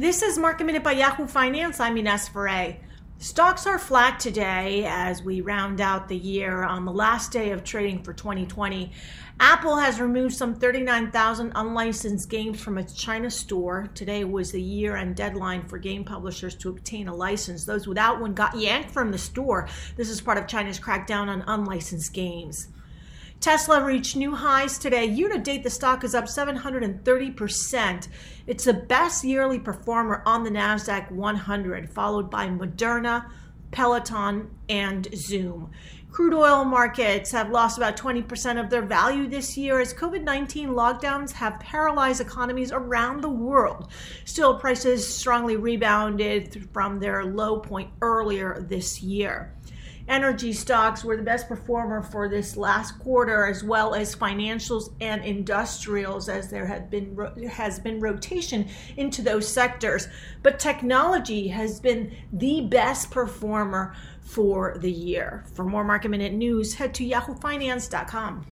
This is Market Minute by Yahoo Finance. I'm Ines Ferre. Stocks are flat today as we round out the year on the last day of trading for 2020. Apple has removed some 39,000 unlicensed games from its China store. Today was the year-end deadline for game publishers to obtain a license. Those without one got yanked from the store. This is part of China's crackdown on unlicensed games. Tesla reached new highs today. Year to date, the stock is up 730%. It's the best yearly performer on the NASDAQ 100, followed by Moderna, Peloton, and Zoom. Crude oil markets have lost about 20% of their value this year as COVID-19 lockdowns have paralyzed economies around the world. Still, prices strongly rebounded from their low point earlier this year. Energy stocks were the best performer for this last quarter, as well as financials and industrials, as there has been rotation into those sectors. But technology has been the best performer for the year. For more Market Minute news, head to yahoofinance.com.